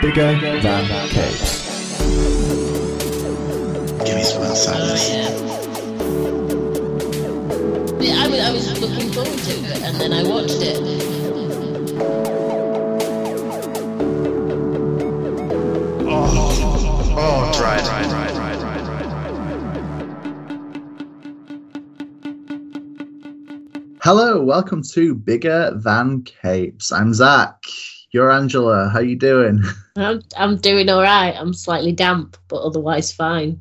Bigger Than Capes. Give me some outside. I was looking forward to it, and then I watched it. Oh, dried. Hello, welcome to Bigger Than Capes. I'm Zach. You're Angela. How you doing? I'm doing all right. I'm slightly damp, but otherwise fine.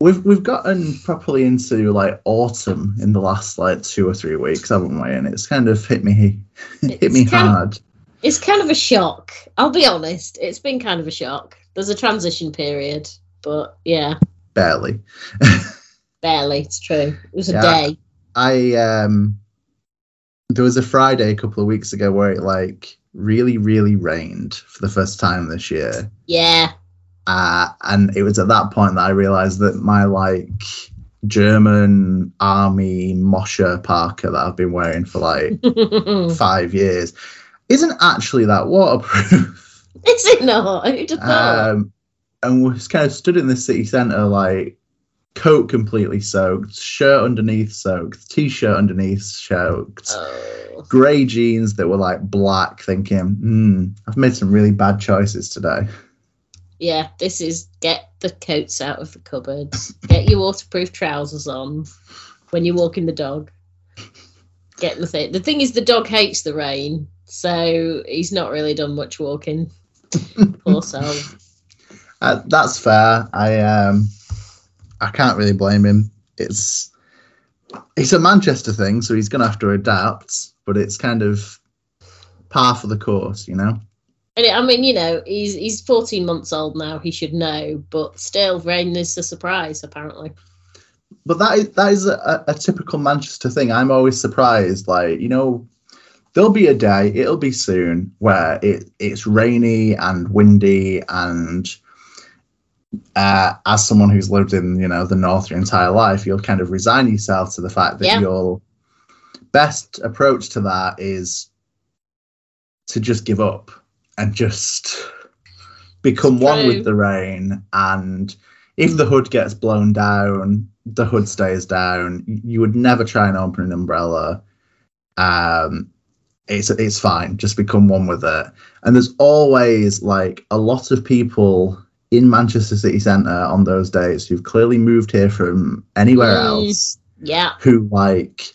We've gotten properly into like autumn in the last like 2 or 3 weeks, haven't we? And it's kind of hit me hard. It's kind of a shock. I'll be honest. It's been kind of a shock. There's a transition period, but yeah. Barely. It's true. It was a day. There was a Friday a couple of weeks ago where it like really, really rained for the first time this year. Yeah. And it was at that point that I realised that my like German army mosher parka that I've been wearing for like 5 years isn't actually that waterproof. Is it not? Who does that? And was kind of stood in the city centre like, coat completely soaked, shirt underneath soaked, t-shirt underneath soaked, grey jeans that were like black, thinking, I've made some really bad choices today. Yeah, this is get the coats out of the cupboard, get your waterproof trousers on when you're walking the dog. Get the thing. The thing is, the dog hates the rain, so he's not really done much walking. Poor soul. That's fair. I can't really blame him. It's a Manchester thing, so he's going to have to adapt, but it's kind of par for the course, you know? And I mean, you know, he's 14 months old now, he should know, but still, rain is a surprise, apparently. But that is a typical Manchester thing. I'm always surprised, like, you know, there'll be a day, it'll be soon, where it's rainy and windy and... as someone who's lived in, you know, the north your entire life, you'll kind of resign yourself to the fact that your best approach to that is to just give up and just become one with the rain. And if the hood gets blown down, the hood stays down. You would never try and open an umbrella. It's fine. Just become one with it. And there's always like a lot of people in Manchester city centre on those days who've clearly moved here from anywhere else, who like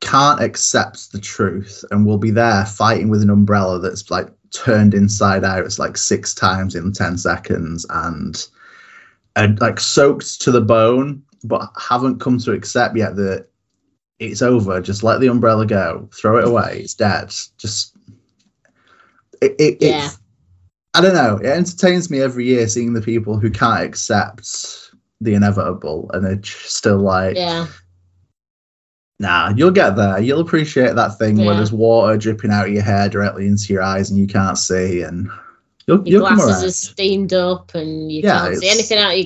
can't accept the truth and will be there fighting with an umbrella that's like turned inside out. It's like 6 times in 10 seconds and like soaked to the bone, but haven't come to accept yet that it's over. Just let the umbrella go, throw it away. It's dead. Just it's, I don't know. It entertains me every year seeing the people who can't accept the inevitable and are still like, nah, you'll get there. You'll appreciate that thing where there's water dripping out of your hair directly into your eyes and you can't see, and your glasses are steamed up and you can't see anything out of your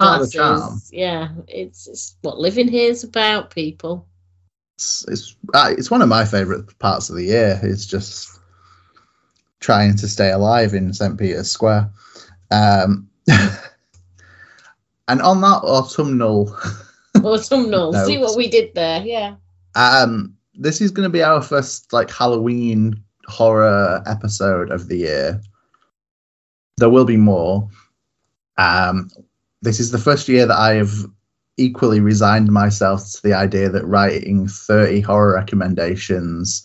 glasses. Yeah, it's what living here is about, people. It's one of my favourite parts of the year. It's just trying to stay alive in St. Peter's Square. And on that autumnal note, see what we did there, yeah. This is going to be our first like Halloween horror episode of the year. There will be more. This is the first year that I have equally resigned myself to the idea that writing 30 horror recommendations...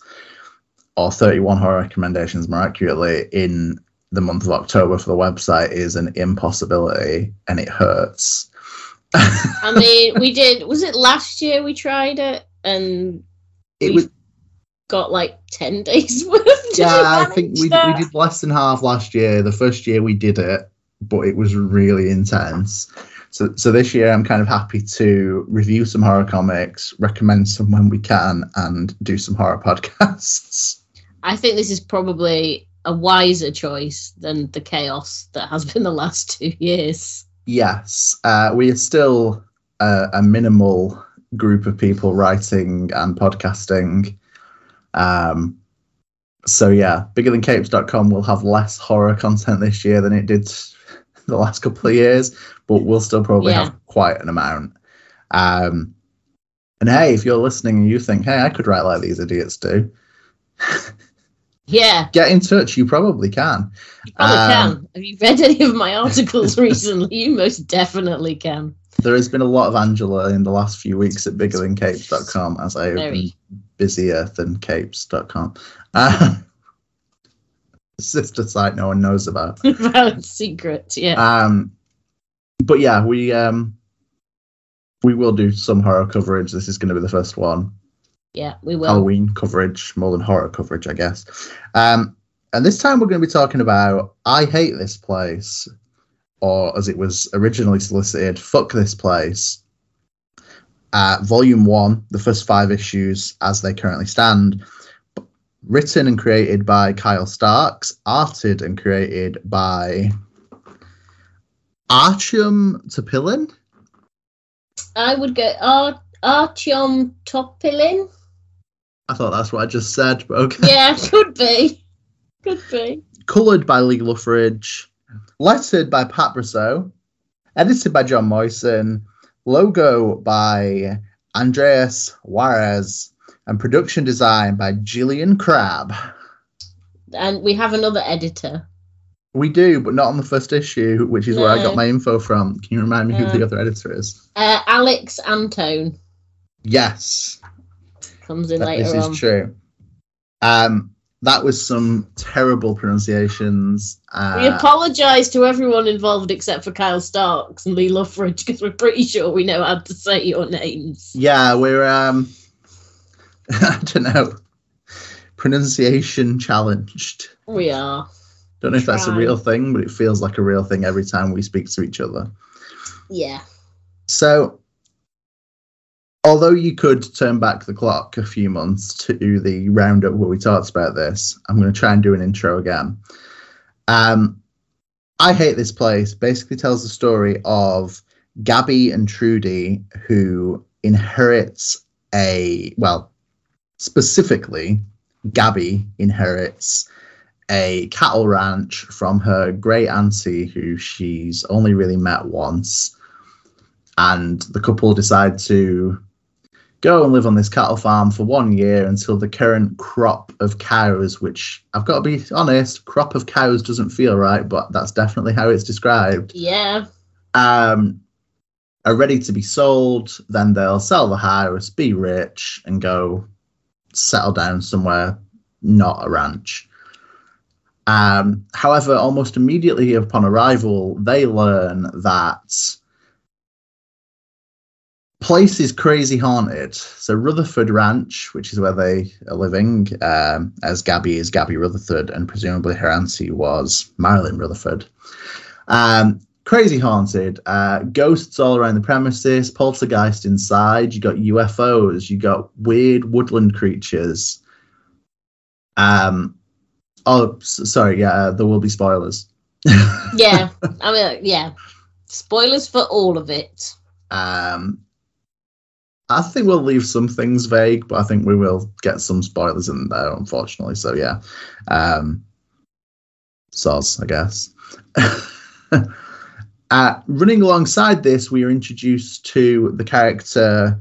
or 31 horror recommendations, more accurately, in the month of October for the website is an impossibility, and it hurts. I mean, we did... Was it last year we tried it? And we got, like, 10 days worth. Yeah, I think we did less than half last year. The first year we did it, but it was really intense. So this year I'm kind of happy to review some horror comics, recommend some when we can, and do some horror podcasts. I think this is probably a wiser choice than the chaos that has been the last 2 years. Yes, we are still a minimal group of people writing and podcasting. So yeah, biggerthancapes.com will have less horror content this year than it did the last couple of years, but we'll still probably have quite an amount. And hey, if you're listening and you think, hey, I could write like these idiots do, yeah, get in touch. You probably can. You probably can. Have you read any of my articles recently? You most definitely can. There has been a lot of Angela in the last few weeks at biggerthancapes.com as I open busier than capes.com. Sister site no one knows about. About secret, yeah. But yeah, we will do some horror coverage. This is going to be the first one. Yeah, we will. Halloween coverage, more than horror coverage, I guess. And this time we're going to be talking about I Hate This Place, or as it was originally solicited, Fuck This Place. Volume 1, the first 5 issues as they currently stand. Written and created by Kyle Starks. Arted and created by Artyom Topilin? I would go Artyom Topilin. I thought that's what I just said, but okay. Yeah, could be. Could be. Coloured by Lee Luffridge. Lettered by Pat Brousseau. Edited by John Moyson. Logo by Andreas Juarez. And production design by Gillian Crabb. And we have another editor. We do, but not on the first issue, which is where I got my info from. Can you remind me who the other editor is? Alex Antone. Yes. Comes in later on. This is true. That was some terrible pronunciations. We apologise to everyone involved except for Kyle Starks and Lee Luffridge, because we're pretty sure we know how to say your names. Yeah, we're... I don't know. Pronunciation challenged. We are. Don't know if that's a real thing, but it feels like a real thing every time we speak to each other. Yeah. So, although you could turn back the clock a few months to the roundup where we talked about this, I'm going to try and do an intro again. I Hate This Place basically tells the story of Gabby and Trudy, who inherits specifically, Gabby inherits a cattle ranch from her great auntie, who she's only really met once. And the couple decide to go and live on this cattle farm for 1 year until the current crop of cows, which, I've got to be honest, crop of cows doesn't feel right, but that's definitely how it's described. Yeah. Are ready to be sold, then they'll sell the house, be rich, and go settle down somewhere, not a ranch. However, almost immediately upon arrival, they learn that place is crazy haunted. So Rutherford Ranch, which is where they are living, as Gabby is Gabby Rutherford, and presumably her auntie was Marilyn Rutherford, crazy haunted, ghosts all around the premises, poltergeist inside, you got UFOs, you got weird woodland creatures. There will be spoilers. Yeah, I mean, yeah. Spoilers for all of it. I think we'll leave some things vague, but I think we will get some spoilers in there, unfortunately, so yeah. Soz, I guess. Running alongside this, we are introduced to the character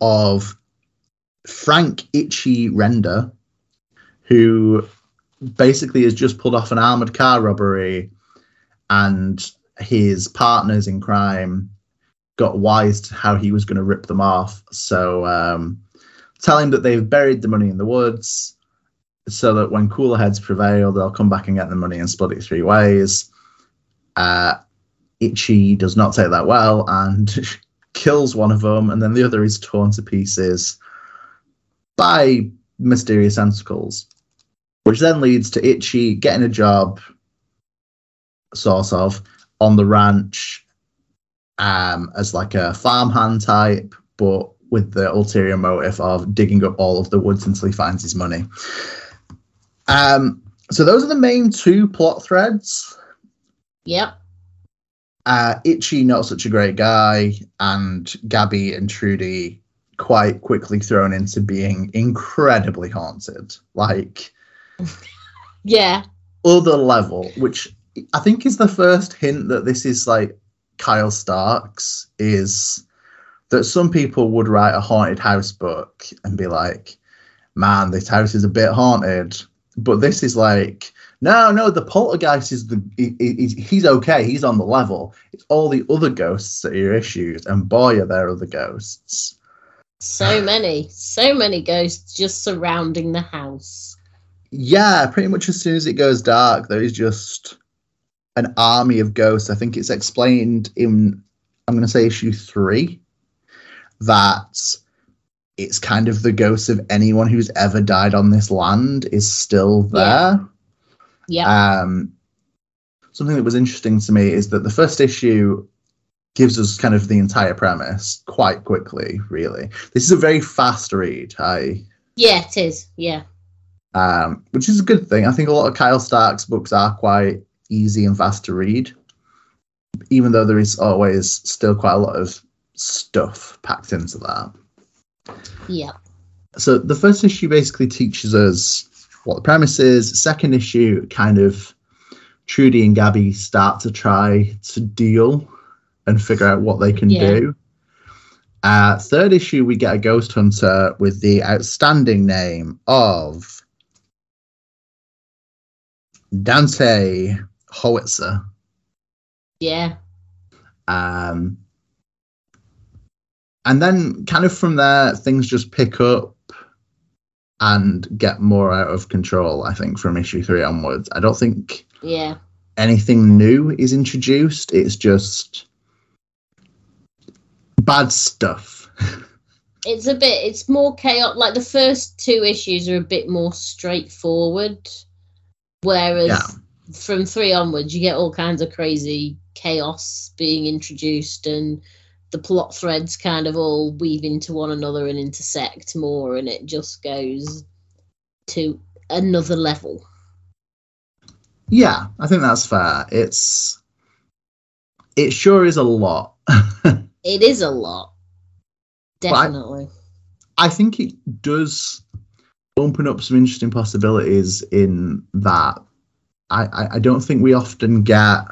of Frank Ochirenda, who basically has just pulled off an armoured car robbery, and his partners in crime got wise to how he was going to rip them off. So tell him that they've buried the money in the woods so that when cooler heads prevail, they'll come back and get the money and split it 3 ways. Itchy does not take that well and kills one of them, and then the other is torn to pieces by mysterious tentacles, which then leads to Itchy getting a job, sort of, on the ranch as like a farmhand type, but with the ulterior motive of digging up all of the woods until he finds his money. So those are the main 2 plot threads. Yep. Itchy, not such a great guy, and Gabby and Trudy quite quickly thrown into being incredibly haunted. Like, yeah, other level, which I think is the first hint that this is like Kyle Starks, is that some people would write a haunted house book and be like, man, this house is a bit haunted. But this is like, no, the poltergeist is he's okay, he's on the level. It's all the other ghosts that are your issues, and boy, are there other ghosts. So many ghosts just surrounding the house. Yeah, pretty much as soon as it goes dark, there is just an army of ghosts. I think it's explained in, I'm going to say, issue 3, that it's kind of the ghosts of anyone who's ever died on this land is still there. Yeah. Something that was interesting to me is that the first issue gives us kind of the entire premise quite quickly, really. This is a very fast read. Yeah, it is. Yeah. Which is a good thing. I think a lot of Kyle Stark's books are quite easy and fast to read, even though there is always still quite a lot of stuff packed into that. Yeah. So the first issue basically teaches us what the premise is. Second issue, kind of Trudy and Gabby start to try to deal and figure out what they can do. Third issue, we get a ghost hunter with the outstanding name of Dante Howitzer. Yeah. And then kind of from there, things just pick up and get more out of control, I think, from issue 3 onwards. I don't think anything new is introduced. It's just bad stuff. It's more chaotic. Like, the first two issues are a bit more straightforward, whereas from 3 onwards, you get all kinds of crazy chaos being introduced, and the plot threads kind of all weave into one another and intersect more, and it just goes to another level. Yeah, I think that's fair. It sure is a lot. It is a lot. Definitely. I think it does open up some interesting possibilities in that. I don't think we often get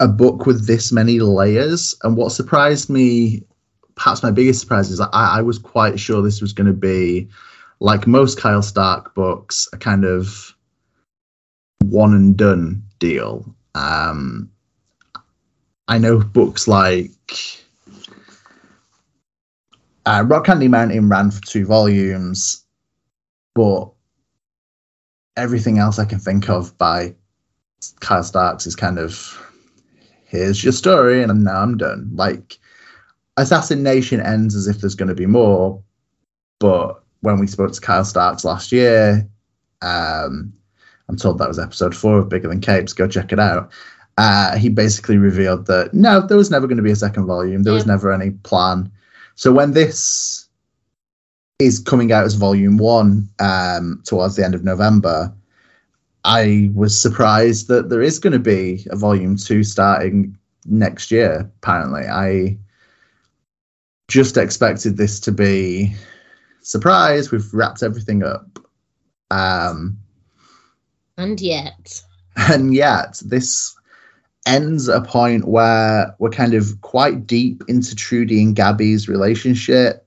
a book with this many layers, and what surprised me, perhaps my biggest surprise, is I was quite sure this was going to be, like most Kyle Stark books, a kind of one and done deal. I know books like Rock Candy Mountain ran for 2 volumes, but everything else I can think of by Kyle Starks is kind of, here's your story, and now I'm done. Like, Assassination ends as if there's going to be more, but when we spoke to Kyle Starks last year, I'm told that was episode 4 of Bigger Than Capes, go check it out, he basically revealed that, no, there was never going to be a second volume, there was never any plan. So when this is coming out as volume 1 towards the end of November, I was surprised that there is going to be a volume 2 starting next year, apparently. I just expected this to be surprise, we've wrapped everything up. And yet, this ends at a point where we're kind of quite deep into Trudy and Gabby's relationship.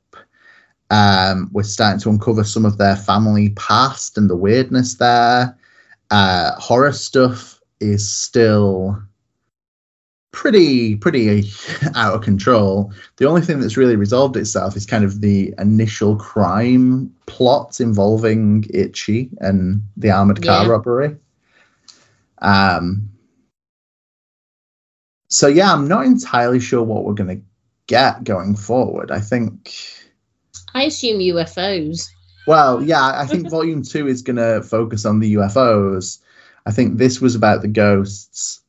We're starting to uncover some of their family past and the weirdness there. Horror stuff is still pretty out of control. The only thing that's really resolved itself is kind of the initial crime plot involving Itchy and the armored car robbery. So yeah, I'm not entirely sure what we're going to get going forward. I assume UFOs. Well, yeah, I think volume 2 is going to focus on the UFOs. I think this was about the ghosts.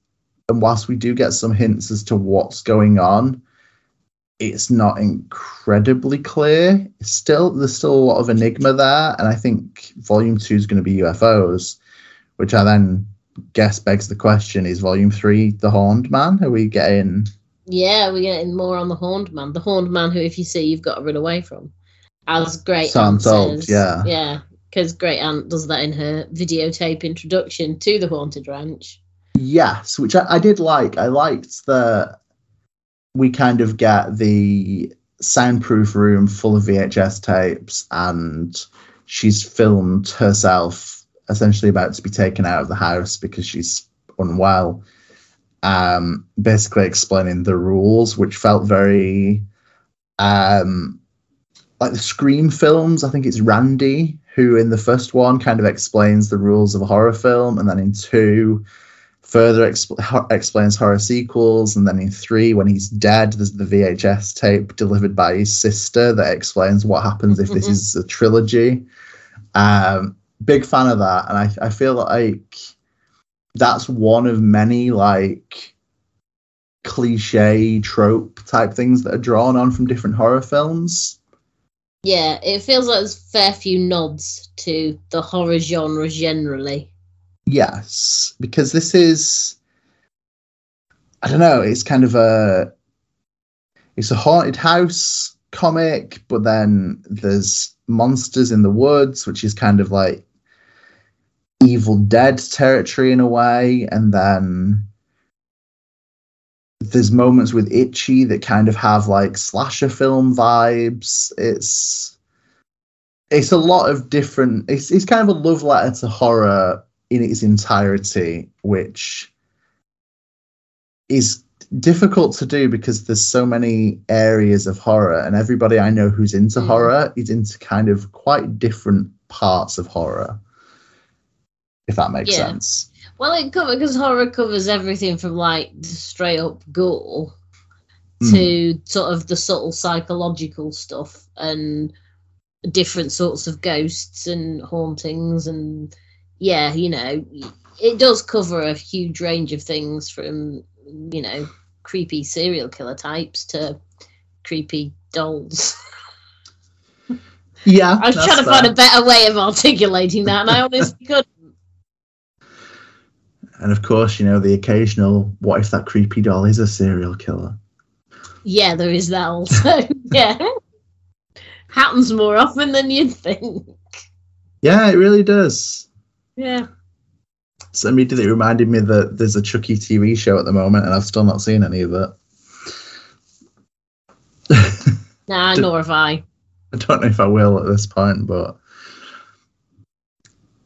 And whilst we do get some hints as to what's going on, it's not incredibly clear. There's still a lot of enigma there. And I think volume 2 is going to be UFOs, which I then guess begs the question, is volume 3 The Horned Man? Are we getting Yeah, we're getting more on the Horned Man. The Horned Man who, if you see, you've got to run away from. As Great Aunt says. Yeah. Yeah, because Great Aunt does that in her videotape introduction to the Haunted Ranch. Yes, which I did like. I liked that we kind of get the soundproof room full of VHS tapes and she's filmed herself essentially about to be taken out of the house because she's unwell, basically explaining the rules, which felt very like the Scream films. I think it's Randy who in the first one kind of explains the rules of a horror film, and then in two further explains horror sequels, and then in three, when he's dead, there's the VHS tape delivered by his sister that explains what happens if this is a trilogy. Big fan of that, and I feel like that's one of many like cliche trope type things that are drawn on from different horror films. Yeah, it feels like there's fair few nods to the horror genre generally. Yes, because this is, I don't know, it's kind of it's a haunted house comic, but then there's monsters in the woods, which is kind of like Evil Dead territory in a way. And then there's moments with Itchy that kind of have like slasher film vibes. It's a lot of different, it's kind of a love letter to horror in its entirety, which is difficult to do because there's so many areas of horror, and everybody I know who's into horror is into kind of quite different parts of horror, if that makes sense. Well, it covers, because horror covers everything from like straight up gore to sort of the subtle psychological stuff and different sorts of ghosts and hauntings and yeah, you know, it does cover a huge range of things from, you know, creepy serial killer types to creepy dolls. Yeah. I was trying to find a better way of articulating that, and I honestly couldn't. And of course, you know, the occasional, what if that creepy doll is a serial killer? Yeah, there is that also. Yeah. Happens more often than you'd think. Yeah, it really does. Yeah. So immediately reminded me that there's a Chucky TV show at the moment, and I've still not seen any of it. Nah, nor have I. I don't know if I will at this point, but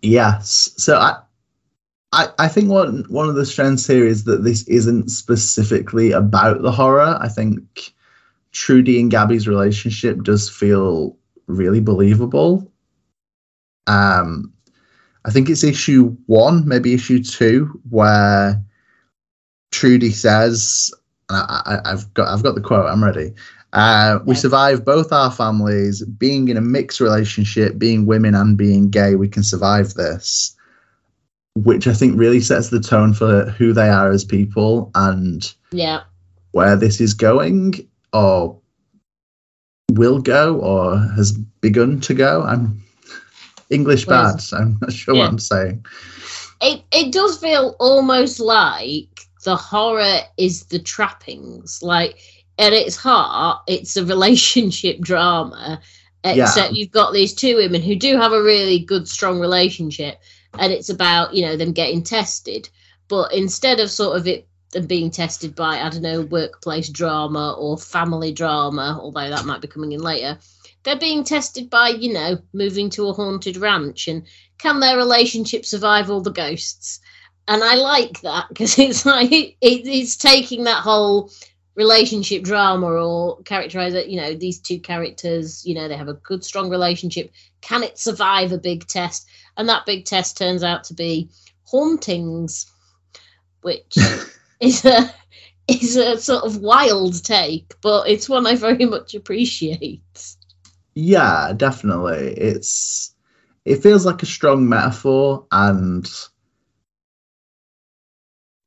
yes. So I think one of the strengths here is that this isn't specifically about the horror. I think Trudy and Gabby's relationship does feel really believable. I think it's issue one, maybe issue two, where Trudy says, and I've got the quote, I'm ready. We survive both our families, being in a mixed relationship, being women and being gay, we can survive this, which I think really sets the tone for who they are as people and where this is going or will go or has begun to go. I'm English bad, I'm not sure what I'm saying. It does feel almost like the horror is the trappings. Like, at its heart, it's a relationship drama, except you've got these two women who do have a really good, strong relationship, and it's about, you know, them getting tested. But instead of sort of it being tested by, I don't know, workplace drama or family drama, although that might be coming in later, they're being tested by, you know, moving to a haunted ranch and can their relationship survive all the ghosts? And I like that because it's like it's taking that whole relationship drama or characterize it, you know, these two characters, you know, they have a good, strong relationship. Can it survive a big test? And that big test turns out to be hauntings, which is a sort of wild take, but it's one I very much appreciate. Yeah, definitely. It feels like a strong metaphor, and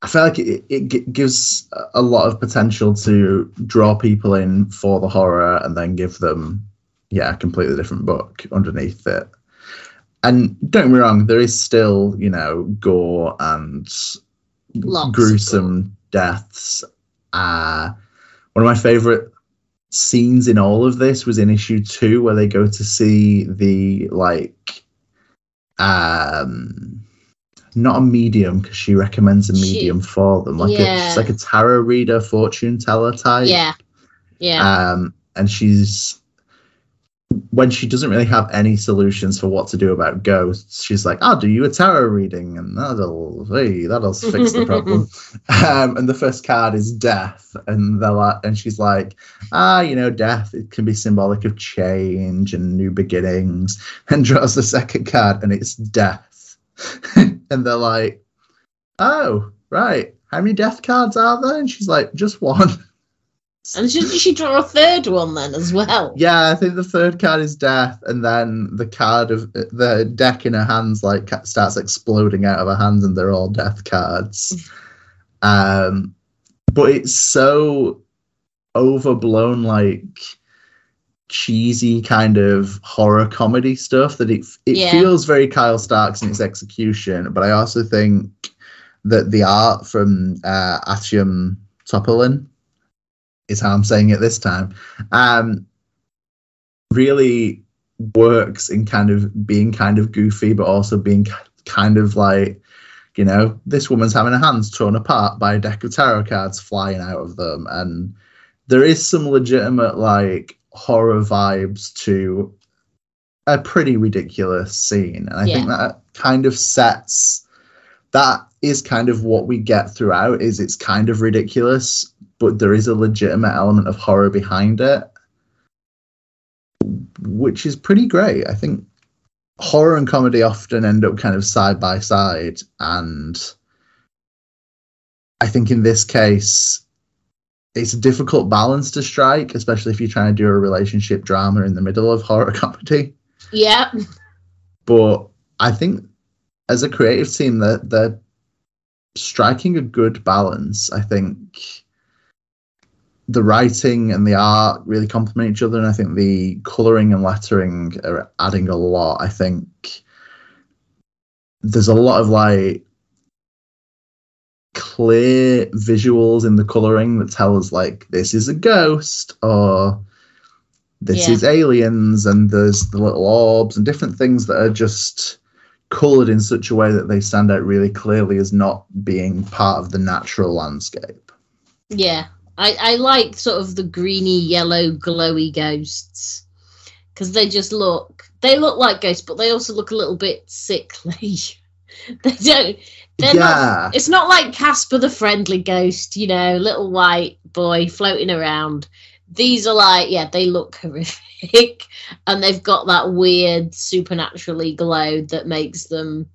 I feel like it gives a lot of potential to draw people in for the horror and then give them, a completely different book underneath it. And don't get me wrong, there is still, you know, gore and lots gruesome deaths. One of my favorite scenes in all of this was in issue 2, where they go to see the, like, not a medium, because she recommends a medium for them, like, it's like a tarot reader, fortune teller type. And she's, when she doesn't really have any solutions for what to do about ghosts, she's like, I'll do you a tarot reading, and that'll fix the problem. And the first card is death, and they're like, and she's like, death, it can be symbolic of change and new beginnings, and draws the second card, and it's death. And they're like, oh, right, how many death cards are there? And she's like, just one. And shouldn't she draw a third one then as well? Yeah, I think the third card is death, and then the card of the deck in her hands like starts exploding out of her hands, and they're all death cards. But it's so overblown, like cheesy kind of horror comedy stuff that it feels very Kyle Starks in its execution. But I also think that the art from Artyom Topilin, is how I'm saying it this time, really works in kind of being kind of goofy, but also being kind of like, this woman's having her hands torn apart by a deck of tarot cards flying out of them. And there is some legitimate, like, horror vibes to a pretty ridiculous scene. And I think that kind of sets, that is kind of what we get throughout, is it's kind of ridiculous, but there is a legitimate element of horror behind it, which is pretty great. I think horror and comedy often end up kind of side by side, and I think in this case it's a difficult balance to strike, especially if you're trying to do a relationship drama in the middle of horror comedy. Yeah. But I think as a creative team, they're striking a good balance. I think the writing and the art really complement each other, and I think the colouring and lettering are adding a lot. I think there's a lot of, like, clear visuals in the colouring that tell us, like, this is a ghost, or this is aliens, and there's the little orbs and different things that are just coloured in such a way that they stand out really clearly as not being part of the natural landscape. Yeah. I like sort of the greeny, yellow, glowy ghosts, because they just look like ghosts, but they also look a little bit sickly. They're not. It's not like Casper the Friendly Ghost, little white boy floating around. These are like, they look horrific, and they've got that weird supernaturally glow that makes them,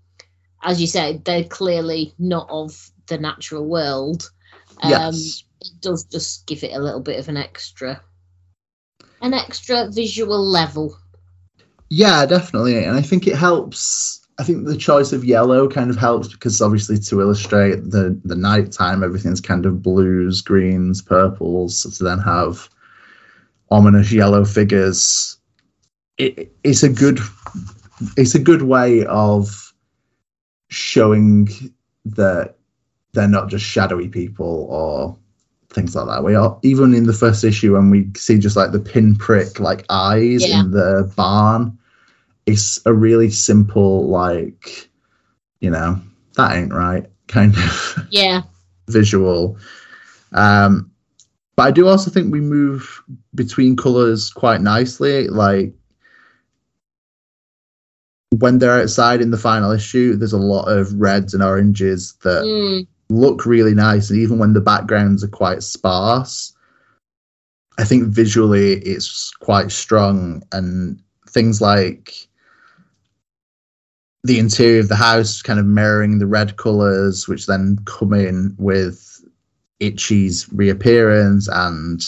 as you say, they're clearly not of the natural world. Yes. It does just give it a little bit of an extra visual level. Yeah, definitely. And I think it helps. I think the choice of yellow kind of helps, because obviously to illustrate the nighttime, everything's kind of blues, greens, purples. So to then have ominous yellow figures, it's a good way of showing that they're not just shadowy people or things like that. We are, even in the first issue, when we see just like the pinprick like eyes in the barn, it's a really simple, like, that ain't right kind of visual. But I do also think we move between colours quite nicely. Like, when they're outside in the final issue, there's a lot of reds and oranges that look really nice, and even when the backgrounds are quite sparse, I think visually it's quite strong. And things like the interior of the house kind of mirroring the red colours, which then come in with Itchy's reappearance and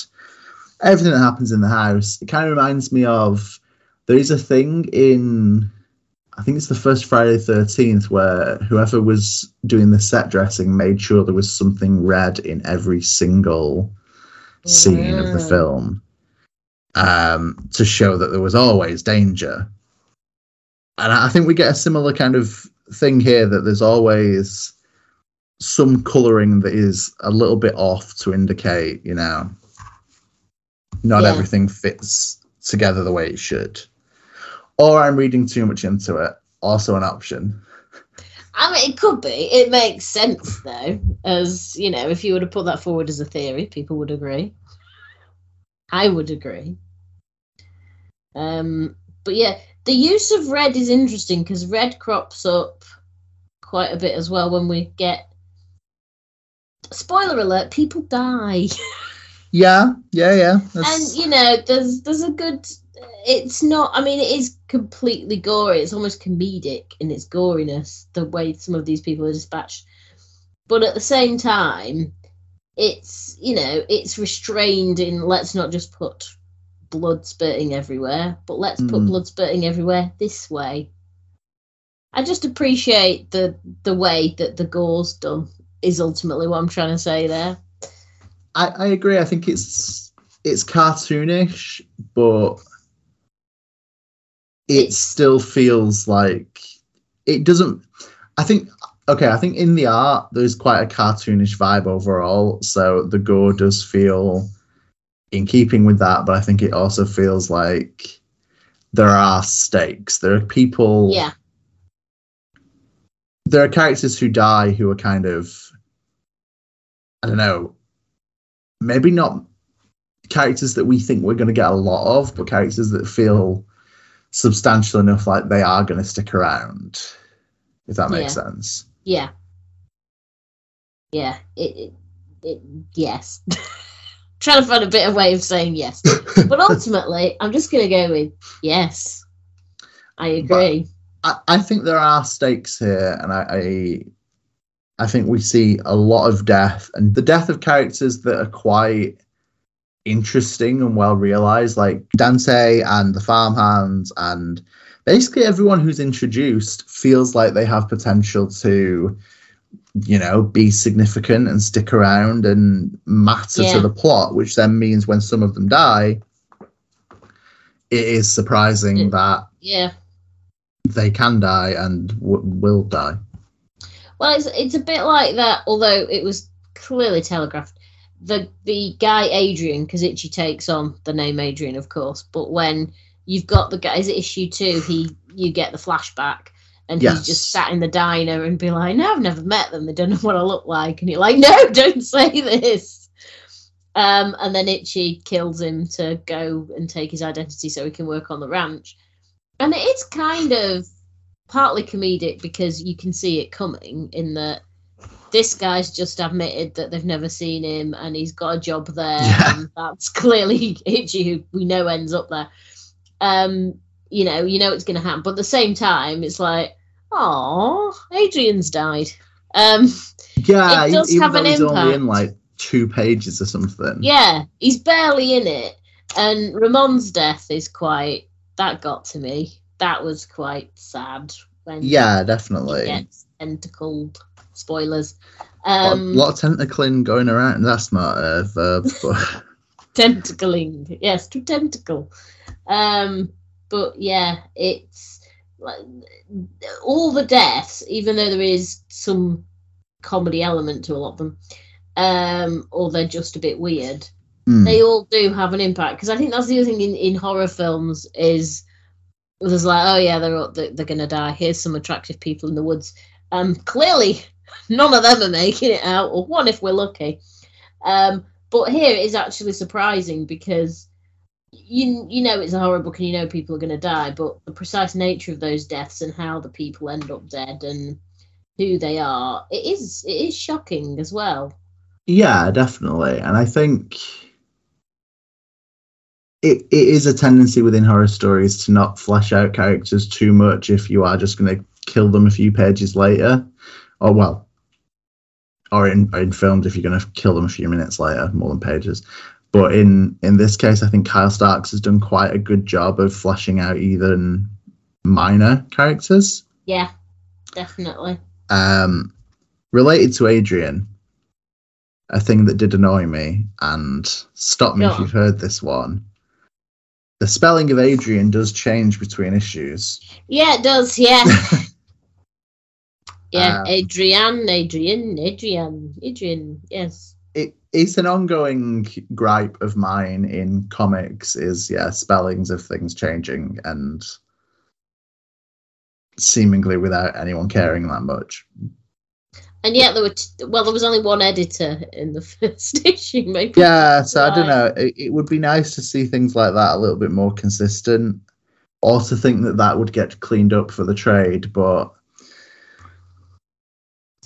everything that happens in the house. It kind of reminds me of, there is a thing in, I think it's the first Friday the 13th, where whoever was doing the set dressing made sure there was something red in every single scene of the film, to show that there was always danger. And I think we get a similar kind of thing here, that there's always some colouring that is a little bit off to indicate, Not everything fits together the way it should. Or I'm reading too much into it. Also an option. I mean, it could be. It makes sense, though. As, you know, if you would have put that forward as a theory, people would agree. I would agree. But yeah, the use of red is interesting because red crops up quite a bit as well when we get... Spoiler alert, people die. Yeah. That's... And, you know, there's a good... It's not... I mean, it is completely gory. It's almost comedic in its goriness, the way some of these people are dispatched. But at the same time, it's, you know, it's restrained in let's not just put blood spurting everywhere, but let's put blood spurting everywhere this way. I just appreciate the way that the gore's done is ultimately what I'm trying to say there. I agree. I think it's cartoonish, but it still feels like it doesn't. I think in the art there's quite a cartoonish vibe overall, so the gore does feel in keeping with that, but I think it also feels like there are stakes. There are people. Yeah. There are characters who die who are kind of, I don't know, maybe not characters that we think we're going to get a lot of, but characters that feel substantial enough like they are going to stick around, if that makes sense. Yeah. Yeah. Yes. Trying to find a bit of way of saying yes. But ultimately, I'm just going to go with yes. I agree. I think there are stakes here, and I think we see a lot of death, and the death of characters that are quite interesting and well realized, like Dante and the farmhands, and basically everyone who's introduced feels like they have potential to, you know, be significant and stick around and matter to the plot, which then means when some of them die, it is surprising that they can die and will die. Well, it's a bit like that, although it was clearly telegraphed. The guy Adrian, because Itchy takes on the name Adrian, of course, but when you've got the guy, is it issue 2, you get the flashback, and he's just sat in the diner and be like, no, I've never met them, they don't know what I look like, and you're like, no, don't say this. And then Itchy kills him to go and take his identity so he can work on the ranch. And it's kind of partly comedic because you can see it coming in that this guy's just admitted that they've never seen him and he's got a job there. Yeah. And that's clearly Itchy, who we know ends up there. You know it's going to happen. But at the same time, it's like, oh, Adrian's died. Yeah, it does have an impact. He's only in like 2 pages or something. Yeah, he's barely in it. And Ramon's death is quite... That got to me. That was quite sad. When definitely. He gets tentacled. Spoilers. A lot of tentacling going around. That's not a verb. But... Tentacling. Yes, to tentacle. But yeah, it's like all the deaths, even though there is some comedy element to a lot of them, or they're just a bit weird. They all do have an impact, because I think that's the other thing in horror films is there's like, oh yeah, they're gonna die, here's some attractive people in the woods, clearly none of them are making it out, or one if we're lucky, but here it is actually surprising because you know it's a horror book and you know people are gonna die, but the precise nature of those deaths and how the people end up dead and who they are, it is shocking as well. Yeah, definitely. And I think it is a tendency within horror stories to not flesh out characters too much if you are just going to kill them a few pages later. Or in films if you're going to kill them a few minutes later, more than pages. But in this case, I think Kyle Starks has done quite a good job of fleshing out even minor characters. Yeah, definitely. Related to Adrian, a thing that did annoy me, and stop me if you've heard this one. The spelling of Adrian does change between issues. Yeah, it does, yeah. Adrian, yes. It's an ongoing gripe of mine in comics is, yeah, spellings of things changing and seemingly without anyone caring that much. And yet there were, there was only one editor in the first issue, maybe. Yeah, so I don't know. It would be nice to see things like that a little bit more consistent, or to think that that would get cleaned up for the trade, but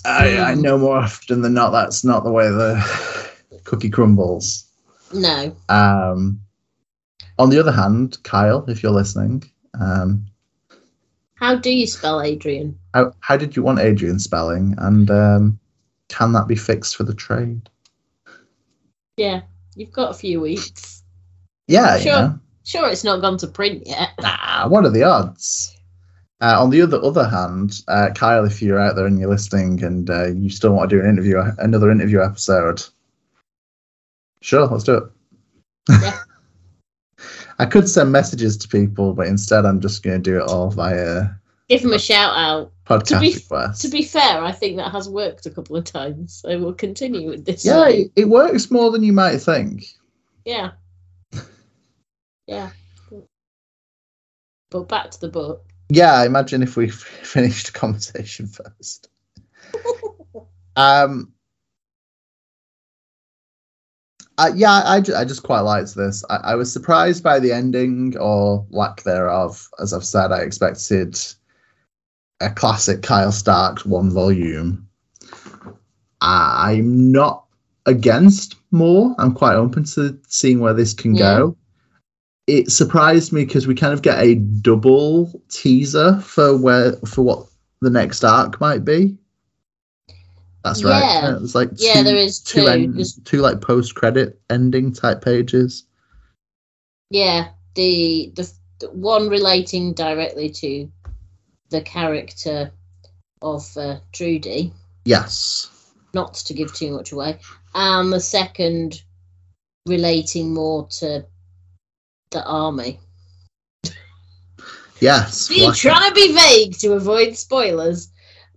I know more often than not that's not the way the cookie crumbles. No. On the other hand, Kyle, if you're listening, how do you spell Adrian? How did you want Adrian spelling? And can that be fixed for the trade? Yeah, you've got a few weeks. Yeah, sure. You know. Sure, it's not gone to print yet. Nah, what are the odds? On the other hand, Kyle, if you're out there and you're listening and you still want to do another interview episode, sure, let's do it. Yeah. I could send messages to people, but instead I'm just going to do it all via... Give them a shout-out. Podcast request. To be fair, I think that has worked a couple of times, so we'll continue with this. Yeah, it works more than you might think. Yeah. Yeah. But back to the book. Yeah, I imagine if we finished the conversation first. I just quite liked this. I was surprised by the ending, or lack thereof. As I've said, I expected a classic Kyle Starks one volume. I'm not against more. I'm quite open to seeing where this can go. It surprised me because we kind of get a double teaser for what the next arc might be. That's right. Yeah. It's like two like post-credit ending type pages. Yeah, the one relating directly to the character of Trudy. Yes. Not to give too much away, and the second relating more to the army. Yes. We try to be vague to avoid spoilers,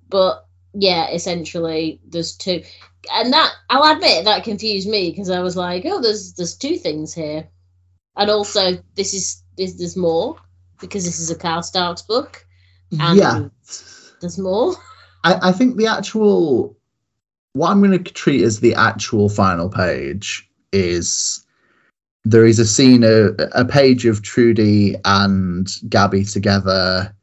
but yeah, essentially there's two, and that I'll admit that confused me because I was like, oh, there's two things here, and also there's more because this is a Kyle Starks book, and yeah, there's more. I think the actual what I'm going to treat as the actual final page is. There is a scene, a page of Trudy and Gabby together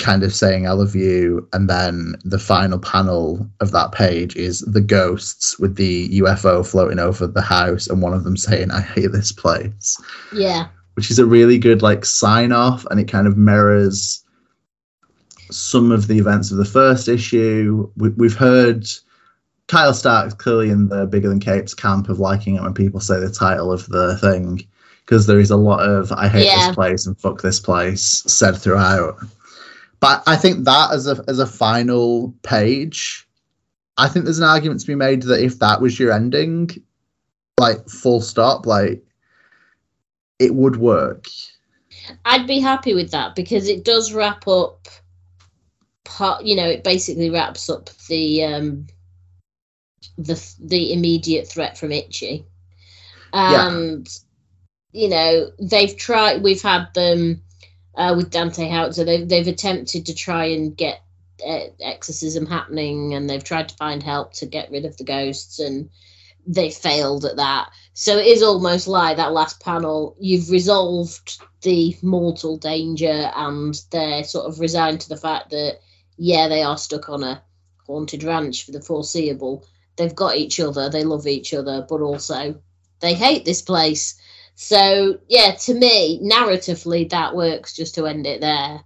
kind of saying, I love you. And then the final panel of that page is the ghosts with the UFO floating over the house and one of them saying, I hate this place. Yeah. Which is a really good like sign off, and it kind of mirrors some of the events of the first issue. We've heard... Kyle Starks clearly in the Bigger Than Capes camp of liking it when people say the title of the thing, because there is a lot of I hate this place and fuck this place said throughout. But I think that as a final page, I think there's an argument to be made that if that was your ending, like full stop, like it would work. I'd be happy with that because it does wrap up part, you know, it basically wraps up the immediate threat from Itchy, and you know they've tried. We've had them with Dante Howitzer. They've attempted to try and get exorcism happening, and they've tried to find help to get rid of the ghosts, and they failed at that. So it is almost like that last panel. You've resolved the mortal danger, and they're sort of resigned to the fact that they are stuck on a haunted ranch for the foreseeable. They've got each other, they love each other, but also they hate this place. So, yeah, to me, narratively, that works just to end it there.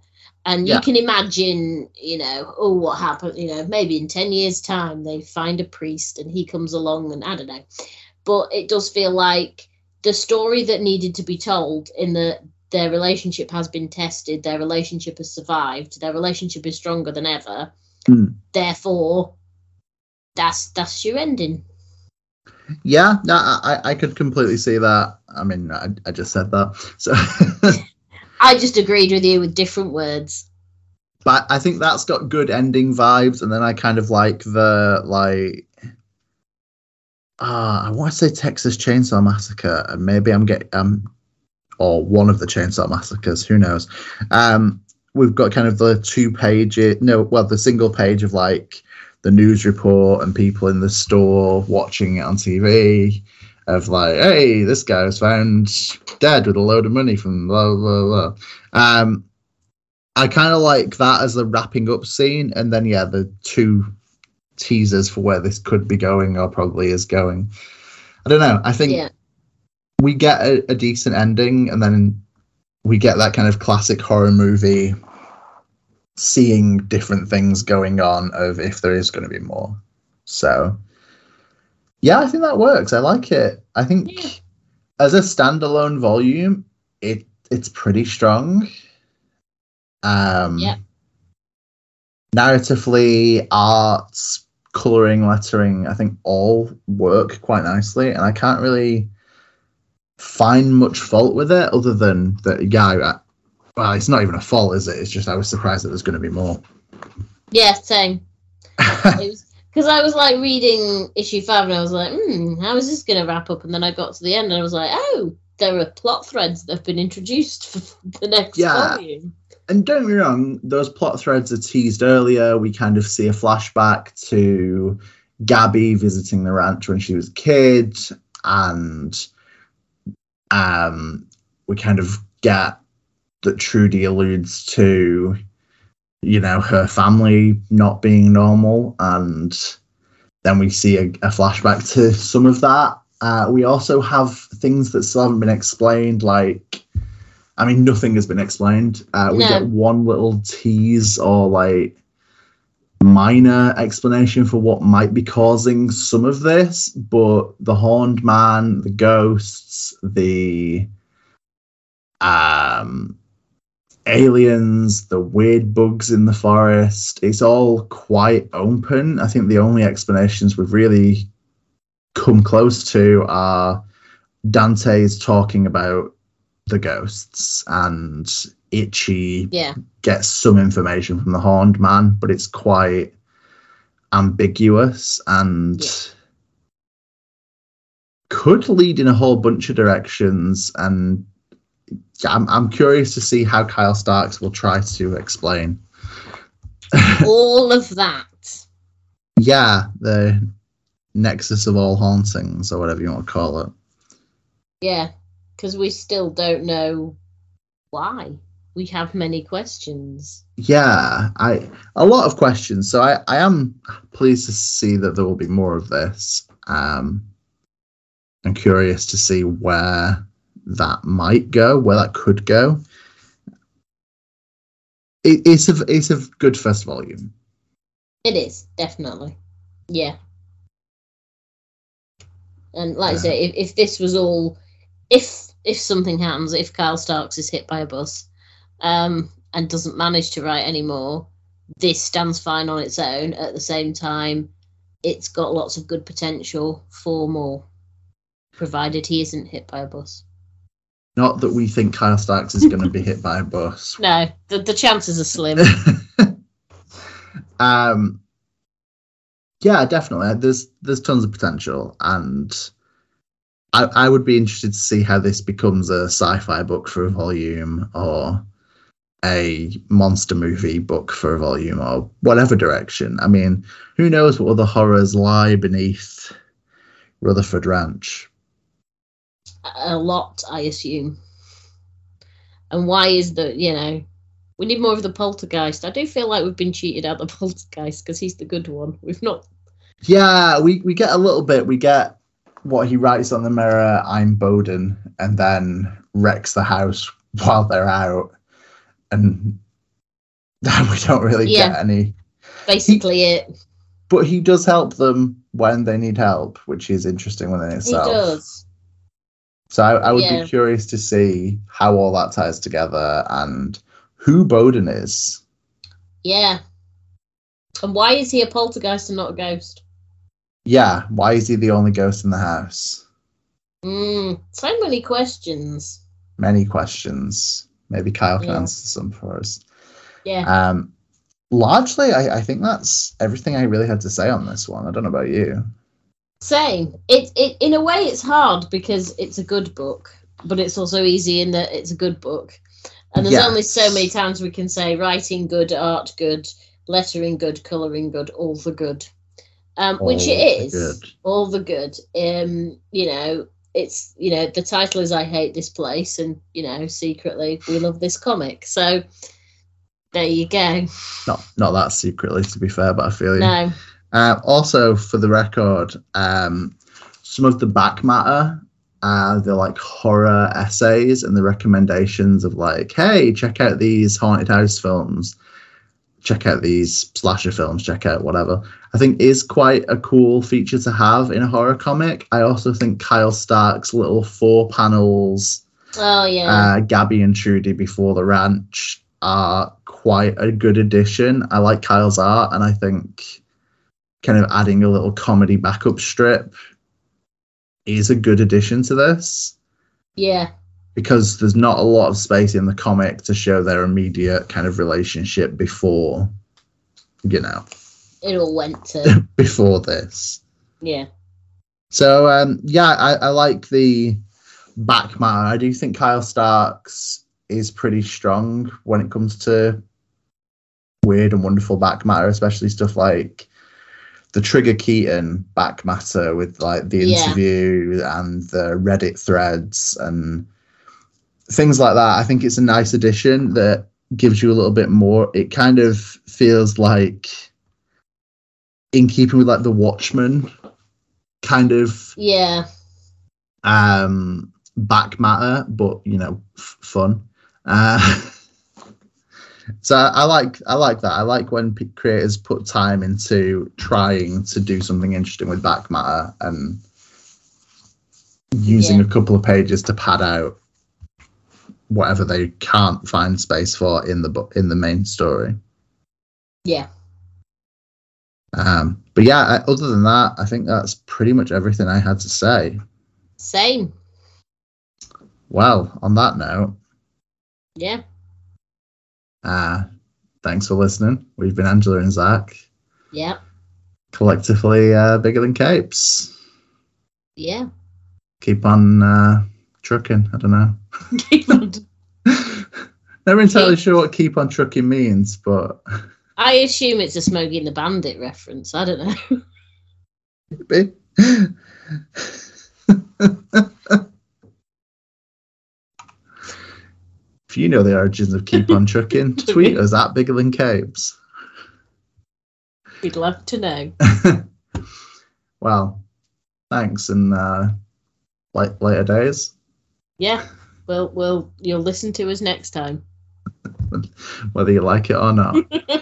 And you can imagine, you know, oh, what happened? You know, maybe in 10 years' time, they find a priest and he comes along and I don't know. But it does feel like the story that needed to be told in that their relationship has been tested, their relationship has survived, their relationship is stronger than ever. Mm. Therefore... That's your ending. Yeah, no, I could completely see that. I mean, I just said that. So I just agreed with you with different words. But I think that's got good ending vibes, and then I kind of like the like I want to say Texas Chainsaw Massacre, and maybe I'm getting, or one of the Chainsaw Massacres, who knows? We've got kind of the the single page of like the news report and people in the store watching it on TV of like, hey, this guy was found dead with a load of money from blah, blah, blah. I kind of like that as the wrapping up scene. And then, yeah, the two teasers for where this could be going or probably is going. I don't know. I think we get a decent ending, and then we get that kind of classic horror movie seeing different things going on of if there is going to be more. So, yeah, I think that works. I like it. I think as a standalone volume, it's pretty strong. Narratively, arts, colouring, lettering, I think all work quite nicely, and I can't really find much fault with it other than that, well, it's not even a fault, is it? It's just I was surprised that there's going to be more. Yeah, same. Because I was like reading issue 5 and I was like, how is this going to wrap up? And then I got to the end and I was like, oh, there are plot threads that have been introduced for the next volume. And don't be wrong, those plot threads are teased earlier. We kind of see a flashback to Gabby visiting the ranch when she was a kid, and we kind of get that Trudy alludes to, her family not being normal, and then we see a flashback to some of that. We also have things that still haven't been explained, nothing has been explained. We get one little tease or minor explanation for what might be causing some of this, but the Horned Man, the ghosts, the aliens, the weird bugs in the forest, it's all quite open. I think the only explanations we've really come close to are Dante's talking about the ghosts, and Itchy gets some information from the Horned Man, but it's quite ambiguous and could lead in a whole bunch of directions. And I'm curious to see how Kyle Starks will try to explain all of that. Yeah, the nexus of all hauntings, or whatever you want to call it. Yeah. Because we still don't know why. We have many questions. Yeah, a lot of questions. So I am pleased to see that there will be more of this. I'm curious to see where that could go. It's a good first volume. It is, definitely. Yeah. And like I say, if this was all... If something happens, if Kyle Starks is hit by a bus and doesn't manage to write anymore, this stands fine on its own. At the same time, it's got lots of good potential for more, provided he isn't hit by a bus. Not that we think Kyle Starks is going to be hit by a bus. No, the chances are slim. Yeah, definitely. There's tons of potential, and... I would be interested to see how this becomes a sci-fi book for a volume, or a monster movie book for a volume, or whatever direction. I mean, who knows what other horrors lie beneath Rutherford Ranch? A lot, I assume. And why is that, we need more of the poltergeist. I do feel like we've been cheated out of the poltergeist because he's the good one. We've not... Yeah, we get a little bit. We get... what he writes on the mirror, I'm Bowden, and then wrecks the house while they're out, and we don't really get any. But he does help them when they need help, which is interesting within itself. He does. So I would be curious to see how all that ties together and who Bowden is. Yeah. And why is he a poltergeist and not a ghost? Yeah, why is he the only ghost in the house? So many questions. Many questions. Maybe Kyle can answer some for us. Yeah. Largely, I think that's everything I really had to say on this one. I don't know about you. Same. It in a way it's hard because it's a good book, but it's also easy in that it's a good book. And there's only so many times we can say writing good, art good, lettering good, colouring good, all the good. Which it is. All the good. You know, it's, you know, the title is I Hate This Place and, you know, secretly we love this comic. So there you go. Not that secretly, to be fair, but I feel you. No. Also, for the record, some of the back matter, they're like horror essays and the recommendations of like, hey, check out these haunted house films, check out these slasher films, check out whatever, I think is quite a cool feature to have in a horror comic. I also think Kyle Stark's little 4 panels, Gabby and Trudy Before the Ranch, are quite a good addition. I like Kyle's art, and I think kind of adding a little comedy backup strip is a good addition to this. Yeah. Because there's not a lot of space in the comic to show their immediate kind of relationship before, you know. It all went to... before this. Yeah. So, I like the back matter. I do think Kyle Starks is pretty strong when it comes to weird and wonderful back matter, especially stuff like the Trigger Keaton back matter with like the interview and the Reddit threads and things like that. I think it's a nice addition that gives you a little bit more. It kind of feels like in keeping with like the Watchmen kind of back matter, but you know, fun. So I like that. I like when creators put time into trying to do something interesting with back matter and using a couple of pages to pad out whatever they can't find space for in the book, in the main story. Yeah. But yeah, other than that, I think that's pretty much everything I had to say. Same. Well, on that note. Yeah. Thanks for listening. We've been Angela and Zach. Yeah. Collectively Bigger Than Capes. Yeah. Keep on trucking. I don't know. Keep on. Never entirely sure what keep on trucking means, but I assume it's a Smokey the Bandit reference. I don't know. Maybe. If you know the origins of keep on trucking, tweet us at Bigger Than Capes. We'd love to know. Well, thanks, and later days. Yeah, well, you'll listen to us next time, whether you like it or not.